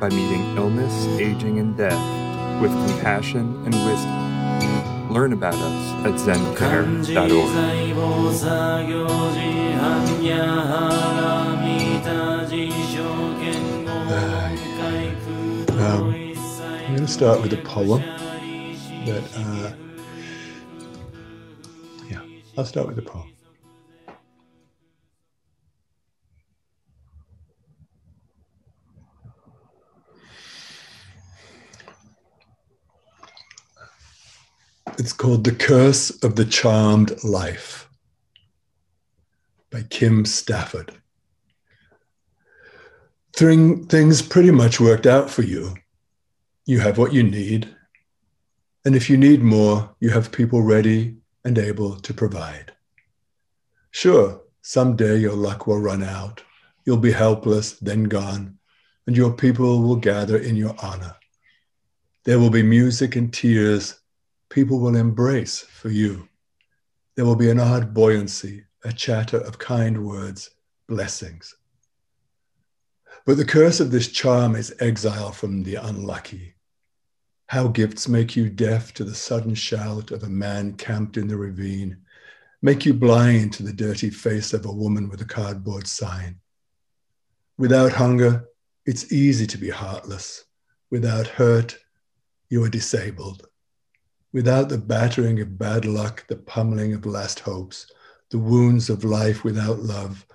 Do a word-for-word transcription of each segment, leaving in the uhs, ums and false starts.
by meeting illness, aging, and death with compassion and wisdom. Learn about us at zen care dot org. Um, I'm going to start with a poem that, uh, yeah, I'll start with a poem. It's called The Curse of the Charmed Life by Kim Stafford. Thing, things pretty much worked out for you. You have what you need. And if you need more, you have people ready and able to provide. Sure, someday your luck will run out. You'll be helpless, then gone, and your people will gather in your honor. There will be music and tears. People will embrace for you. There will be an odd buoyancy, a chatter of kind words, blessings. But the curse of this charm is exile from the unlucky. How gifts make you deaf to the sudden shout of a man camped in the ravine, make you blind to the dirty face of a woman with a cardboard sign. Without hunger, it's easy to be heartless. Without hurt, you are disabled. Without the battering of bad luck, the pummeling of last hopes, the wounds of life without love,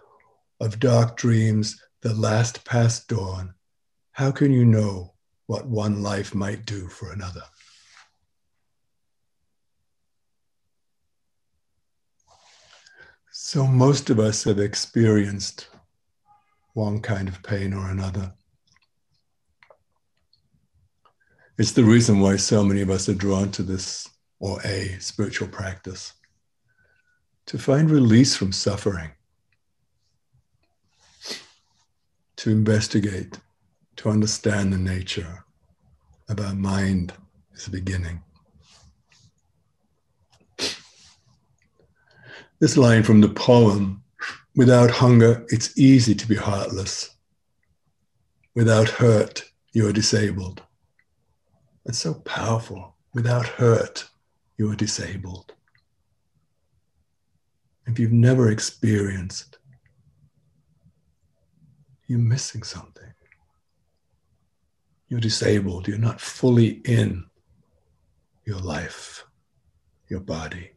of dark dreams, the last past dawn, how can you know what one life might do for another? So most of us have experienced one kind of pain or another. It's the reason why so many of us are drawn to this, or a spiritual practice, to find release from suffering, to investigate, to understand the nature of our mind is the beginning. This line from the poem, without hunger, it's easy to be heartless. Without hurt, you are disabled. It's so powerful. Without hurt, you are disabled. If you've never experienced, you're missing something. You're disabled. You're not fully in your life, your body.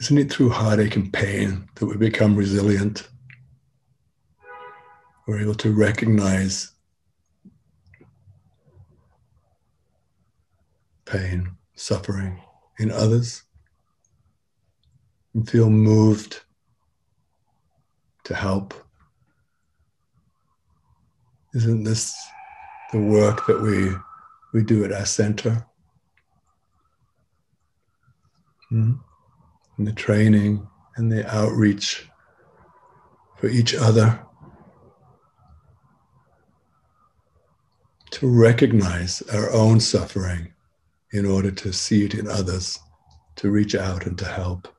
Isn't it through heartache and pain that we become resilient? We're able to recognize pain, suffering in others, and feel moved to help. Isn't this the work that we, we do at our center? Hmm? And the training and the outreach for each other. To recognize our own suffering in order to see it in others, to reach out and to help.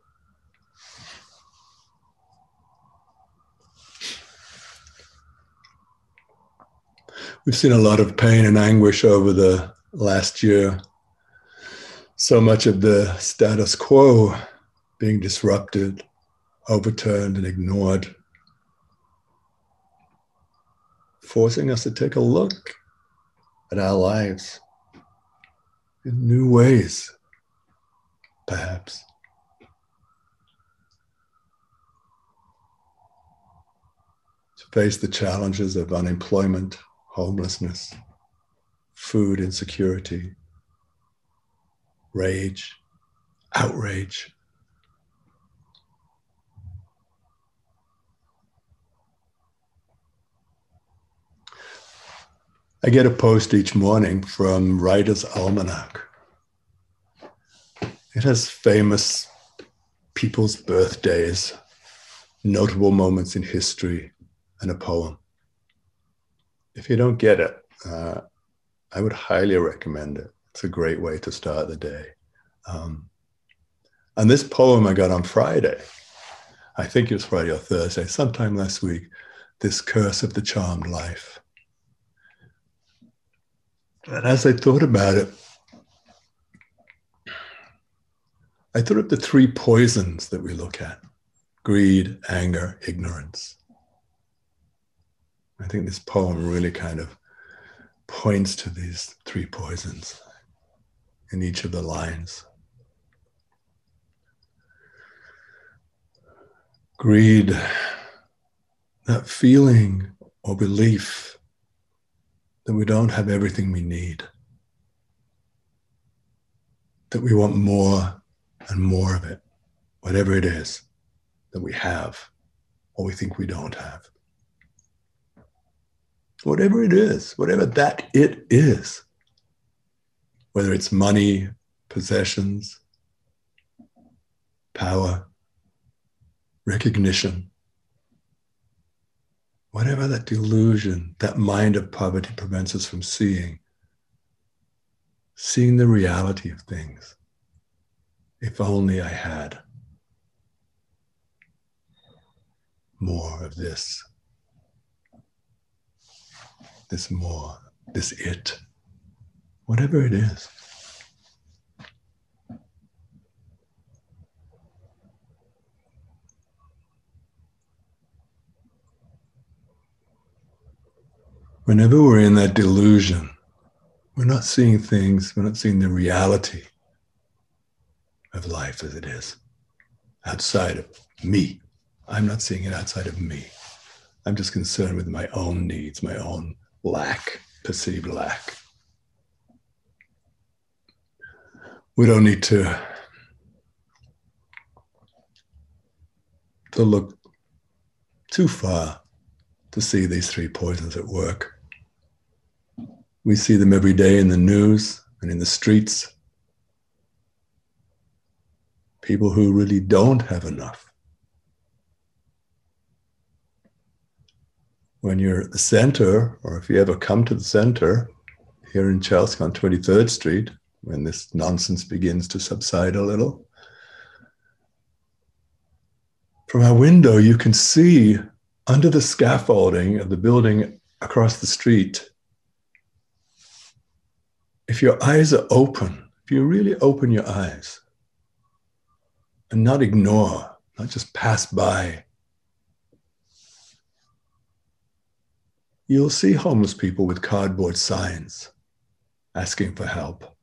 We've seen a lot of pain and anguish over the last year. So much of the status quo being disrupted, overturned, and ignored, forcing us to take a look at our lives in new ways, perhaps. To face the challenges of unemployment, homelessness, food insecurity, rage, outrage. I get a post each morning from Writer's Almanac. It has famous people's birthdays, notable moments in history, and a poem. If you don't get it, uh, I would highly recommend it. It's a great way to start the day. Um, and this poem I got on Friday, I think it was Friday or Thursday, sometime last week, This Curse of the Charmed Life. And as I thought about it, I thought of the three poisons that we look at: greed, anger, ignorance. I think this poem really kind of points to these three poisons in each of the lines. Greed, that feeling or belief that we don't have everything we need, that we want more and more of it, whatever it is that we have or we think we don't have. Whatever it is, whatever that it is, whether it's money, possessions, power, recognition, whatever that delusion, that mind of poverty prevents us from seeing, seeing the reality of things. If only I had more of this, this more, this it, whatever it is. Whenever we're in that delusion, we're not seeing things, we're not seeing the reality of life as it is, outside of me. I'm not seeing it outside of me. I'm just concerned with my own needs, my own lack, perceived lack. We don't need to, to look too far to see these three poisons at work. We see them every day in the news and in the streets. People who really don't have enough. When you're at the center, or if you ever come to the center, here in Chelsea on twenty-third street, when this nonsense begins to subside a little, from our window you can see under the scaffolding of the building across the street. If your eyes are open, if you really open your eyes and not ignore, not just pass by, you'll see homeless people with cardboard signs asking for help.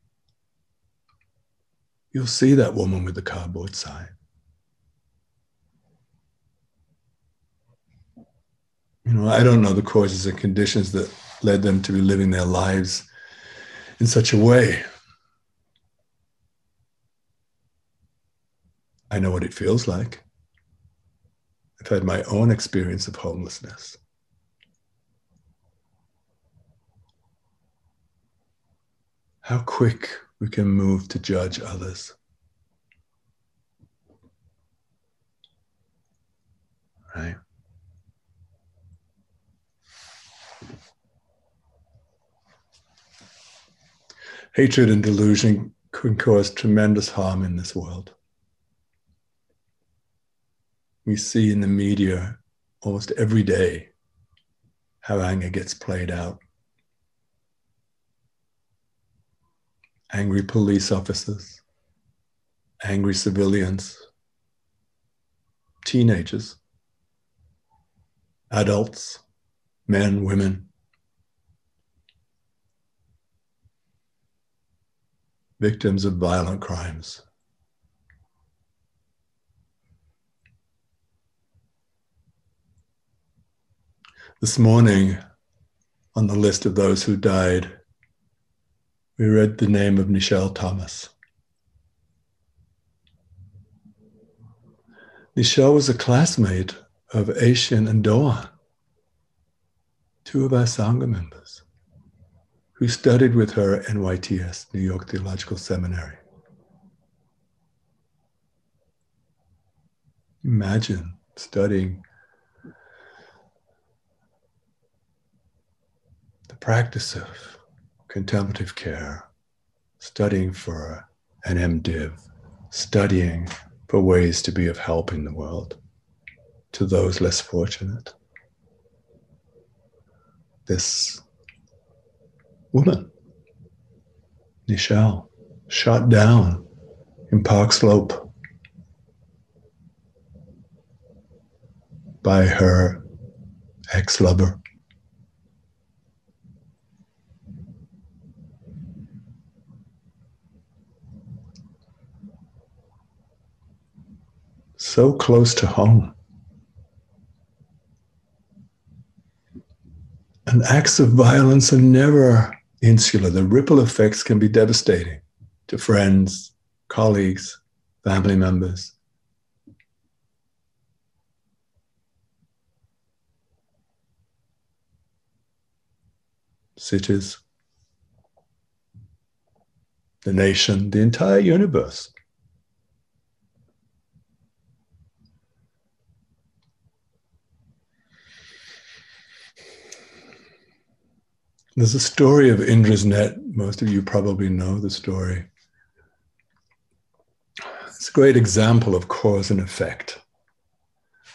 You'll see that woman with the cardboard sign. You know, I don't know the causes and conditions that led them to be living their lives in such a way. I know what it feels like. I've had my own experience of homelessness. How quick we can move to judge others. Right? Hatred and delusion can cause tremendous harm in this world. We see in the media almost every day how anger gets played out. Angry police officers, angry civilians, teenagers, adults, men, women. Victims of violent crimes. This morning, on the list of those who died, we read the name of Nichelle Thomas. Nichelle was a classmate of Aishin and Doha, two of our Sangha members. who studied with her at N Y T S, New York Theological Seminary. Imagine studying the practice of contemplative care, studying for an MDiv, studying for ways to be of help in the world to those less fortunate. This woman, Nichelle, shot down in Park Slope by her ex-lover. So close to home. And acts of violence are never insular. The ripple effects can be devastating to friends, colleagues, family members. Cities, the nation, the entire universe. There's a story of Indra's net. Most of you probably know the story. It's a great example of cause and effect.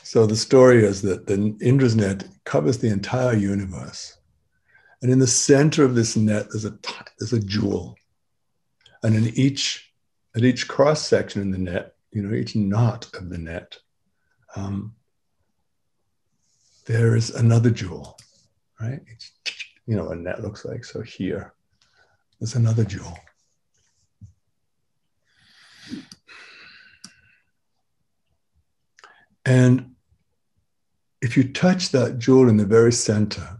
So the story is that the Indra's net covers the entire universe. And in the center of this net, there's a, there's a jewel. And in each, at each cross section in the net, you know, each knot of the net, um, there is another jewel, right? It's, you know, a net looks like. So here, there's another jewel. And if you touch that jewel in the very center,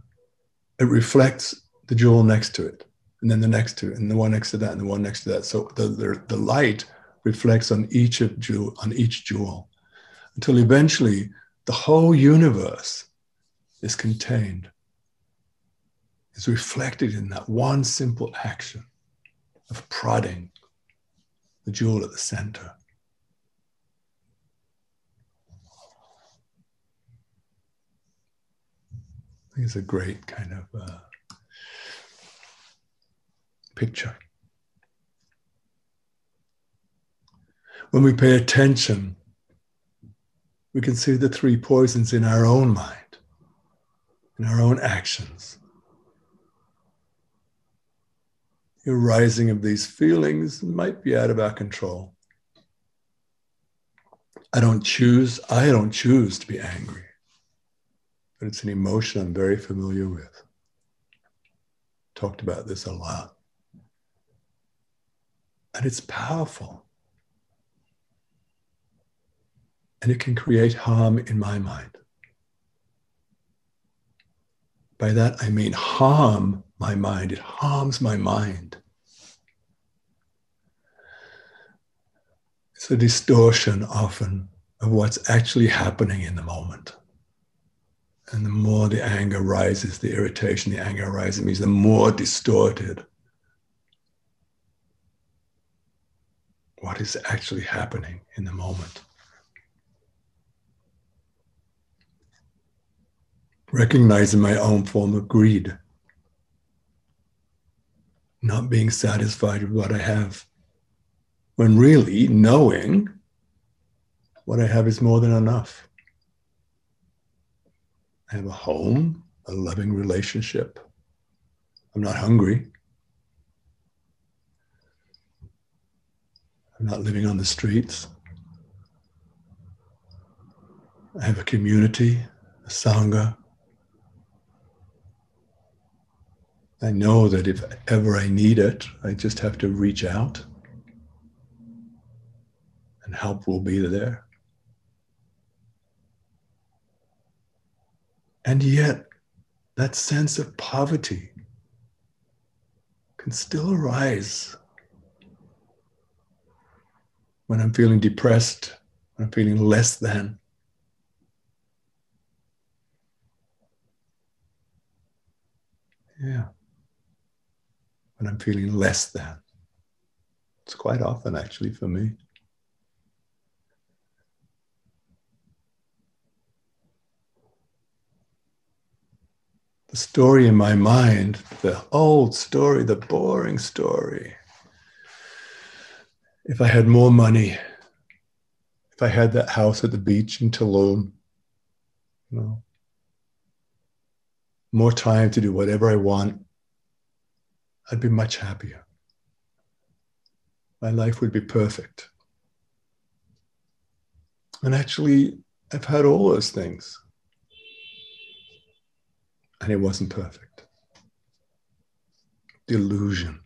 it reflects the jewel next to it, and then the next to it, and the one next to that, and the one next to that. So the, the, the light reflects on each of jewel, on each jewel, until eventually the whole universe is contained. Is reflected in that one simple action of prodding the jewel at the center. I think it's a great kind of uh, picture. When we pay attention, we can see the three poisons in our own mind, in our own actions. The arising of these feelings might be out of our control. I don't choose, I don't choose to be angry, but it's an emotion I'm very familiar with. Talked about this a lot. And it's powerful. And it can create harm in my mind. By that, I mean harm my mind. It harms my mind. It's a distortion often of what's actually happening in the moment. And the more the anger rises, the irritation, the anger rises, it means the more distorted what is actually happening in the moment. Recognizing my own form of greed. Not being satisfied with what I have, when really knowing what I have is more than enough. I have a home, a loving relationship. I'm not hungry. I'm not living on the streets. I have a community, a sangha. I know that if ever I need it, I just have to reach out and help will be there. And yet, that sense of poverty can still arise when I'm feeling depressed, when I'm feeling less than. Yeah. when I'm feeling less than. It's quite often, actually, for me. The story in my mind, the old story, the boring story. If I had more money, if I had that house at the beach in Tulum, you know, more time to do whatever I want, I'd be much happier. My life would be perfect. And actually, I've had all those things. And it wasn't perfect. Delusion.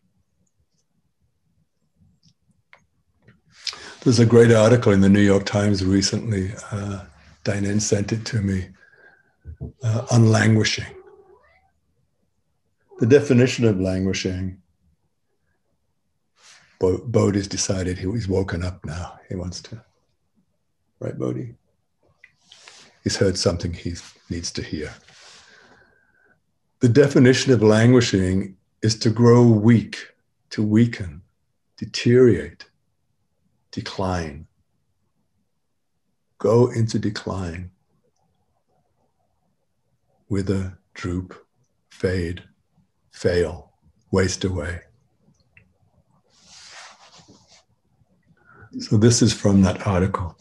There's a great article in the New York Times recently. Uh, Dainan sent it to me, uh, on languishing. The definition of languishing, Bo- Bodhi's decided he, he's woken up now. He wants to, right, Bodhi? He's heard something he needs to hear. The definition of languishing is to grow weak, to weaken, deteriorate, decline, go into decline, wither, droop, fade, fail, waste away. So this is from that article.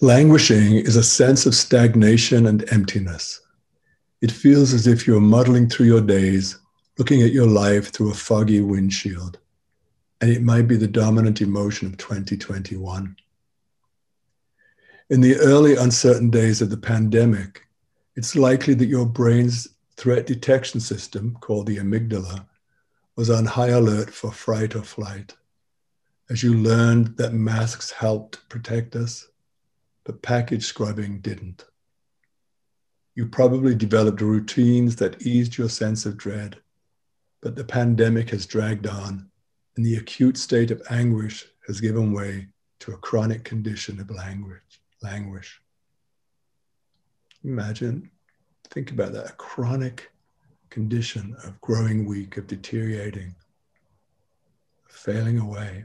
Languishing is a sense of stagnation and emptiness. It feels as if you're muddling through your days, looking at your life through a foggy windshield. And it might be the dominant emotion of twenty twenty-one. In the early uncertain days of the pandemic, it's likely that your brain's threat detection system, called the amygdala, was on high alert for fright or flight. As you learned that masks helped protect us, but package scrubbing didn't. You probably developed routines that eased your sense of dread, but the pandemic has dragged on, and the acute state of anguish has given way to a chronic condition of languish. Languish. Imagine, think about that, a chronic condition of growing weak, of deteriorating, of failing away.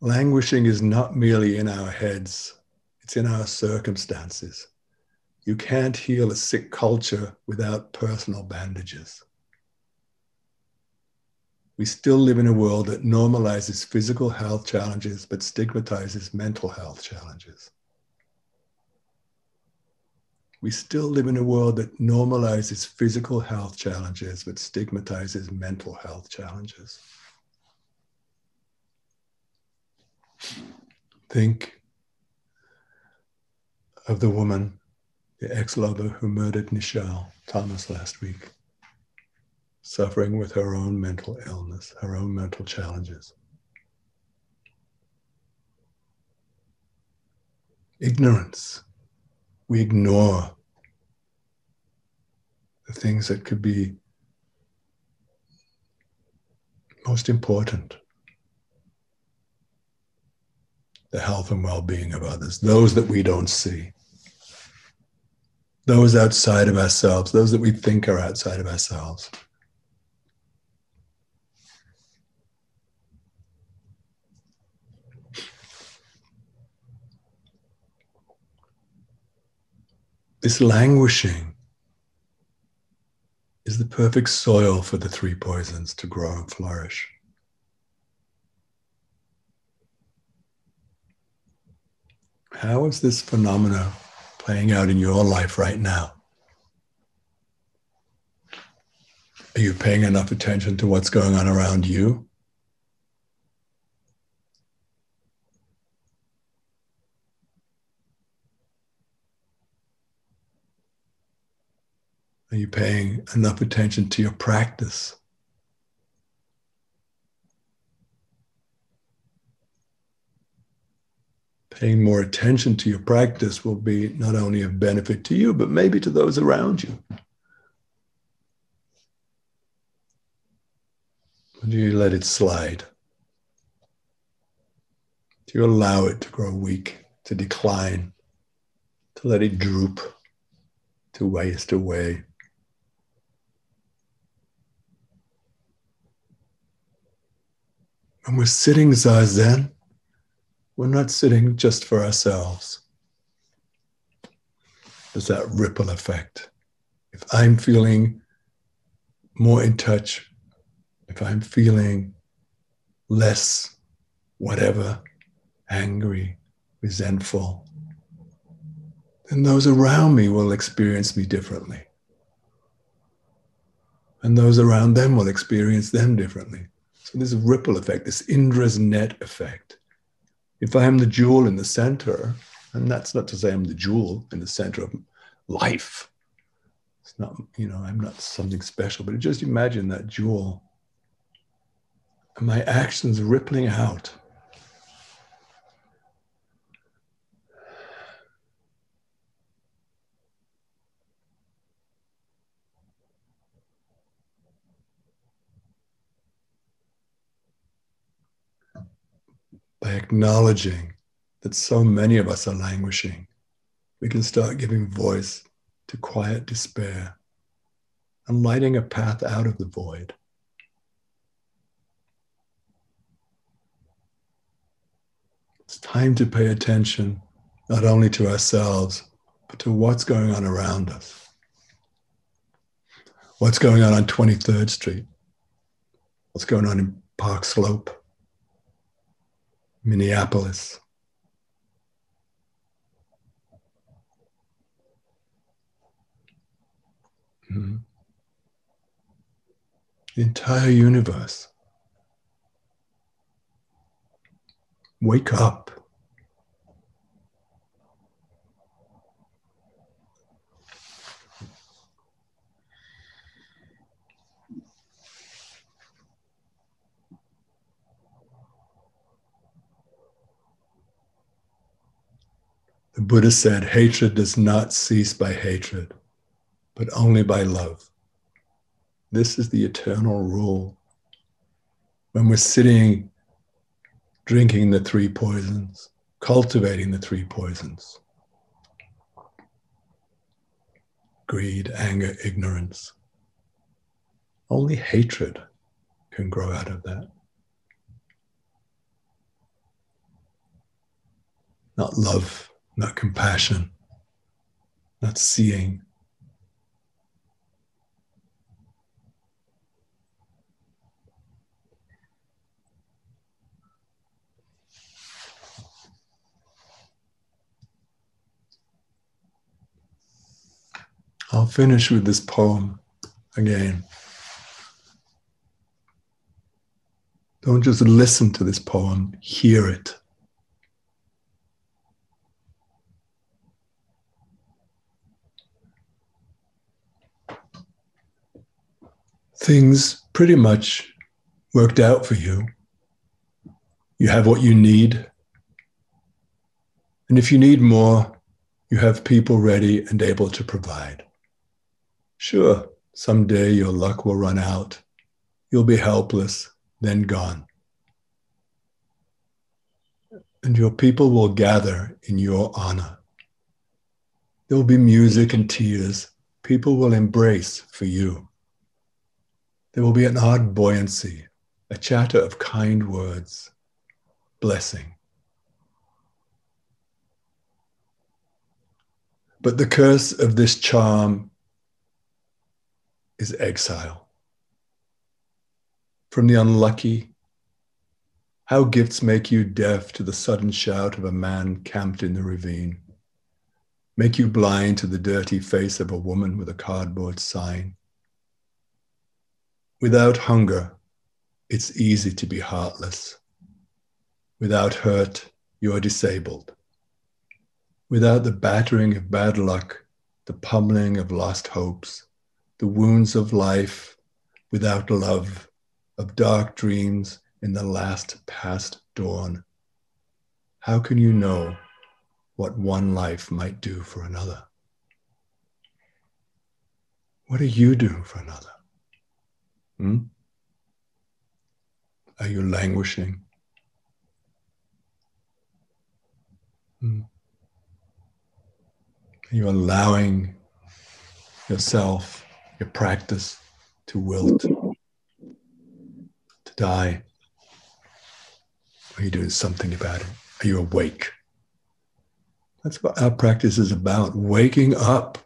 Languishing is not merely in our heads. It's in our circumstances. You can't heal a sick culture without personal bandages. We still live in a world that normalizes physical health challenges but stigmatizes mental health challenges. We still live in a world that normalizes physical health challenges but stigmatizes mental health challenges. Think of the woman, the ex-lover who murdered Nichelle Thomas last week, suffering with her own mental illness, her own mental challenges. Ignorance. We ignore the things that could be most important. The health and well-being of others, those that we don't see. Those outside of ourselves, those that we think are outside of ourselves. This languishing is the perfect soil for the three poisons to grow and flourish. How is this phenomena playing out in your life right now? Are you paying enough attention to what's going on around you? Are you paying enough attention to your practice? Paying more attention to your practice will be not only of benefit to you, but maybe to those around you. Or do you let it slide? Do you allow it to grow weak, to decline, to let it droop, to waste away, When we're sitting zazen, we're not sitting just for ourselves. There's that ripple effect. If I'm feeling more in touch, if I'm feeling less whatever, angry, resentful, then those around me will experience me differently. And those around them will experience them differently. So there's a ripple effect, this Indra's net effect. If I am the jewel in the center, and that's not to say I'm the jewel in the center of life. It's not, you know, I'm not something special, but just imagine that jewel. And my actions rippling out. By acknowledging that so many of us are languishing, we can start giving voice to quiet despair and lighting a path out of the void. It's time to pay attention not only to ourselves, but to what's going on around us. What's going on on twenty-third Street? What's going on in Park Slope? Minneapolis. Mm-hmm. The entire universe. Wake up. The Buddha said, hatred does not cease by hatred, but only by love. This is the eternal rule. When we're sitting, drinking the three poisons, cultivating the three poisons, greed, anger, ignorance, only hatred can grow out of that. Not love. Not compassion, not seeing. I'll finish with this poem again. Don't just listen to this poem, hear it. Things pretty much worked out for you. You have what you need. And if you need more, you have people ready and able to provide. Sure, someday your luck will run out. You'll be helpless, then gone. And your people will gather in your honor. There will be music and tears. People will embrace for you. There will be an odd buoyancy, a chatter of kind words, blessing. But the curse of this charm is exile. From the unlucky, how gifts make you deaf to the sudden shout of a man camped in the ravine, make you blind to the dirty face of a woman with a cardboard sign. Without hunger, it's easy to be heartless. Without hurt, you are disabled. Without the battering of bad luck, the pummeling of lost hopes, the wounds of life, without love, of dark dreams in the last past dawn, how can you know what one life might do for another? What do you do for another? Hmm? Are you languishing? Hmm? Are you allowing yourself, your practice, to wilt, to die? Are you doing something about it? Are you awake? That's what our practice is about, waking up.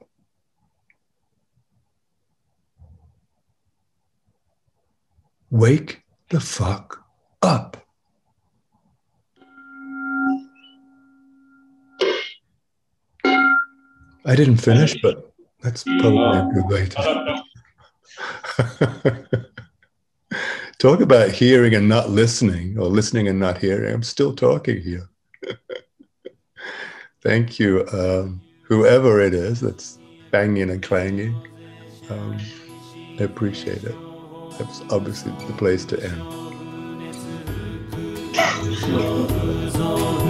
Wake the fuck up. I didn't finish, but that's probably a good way to. Talk about hearing and not listening, or listening and not hearing. I'm still talking here. Thank you, um, whoever it is that's banging and clanging. Um, I appreciate it. That's obviously the place to end.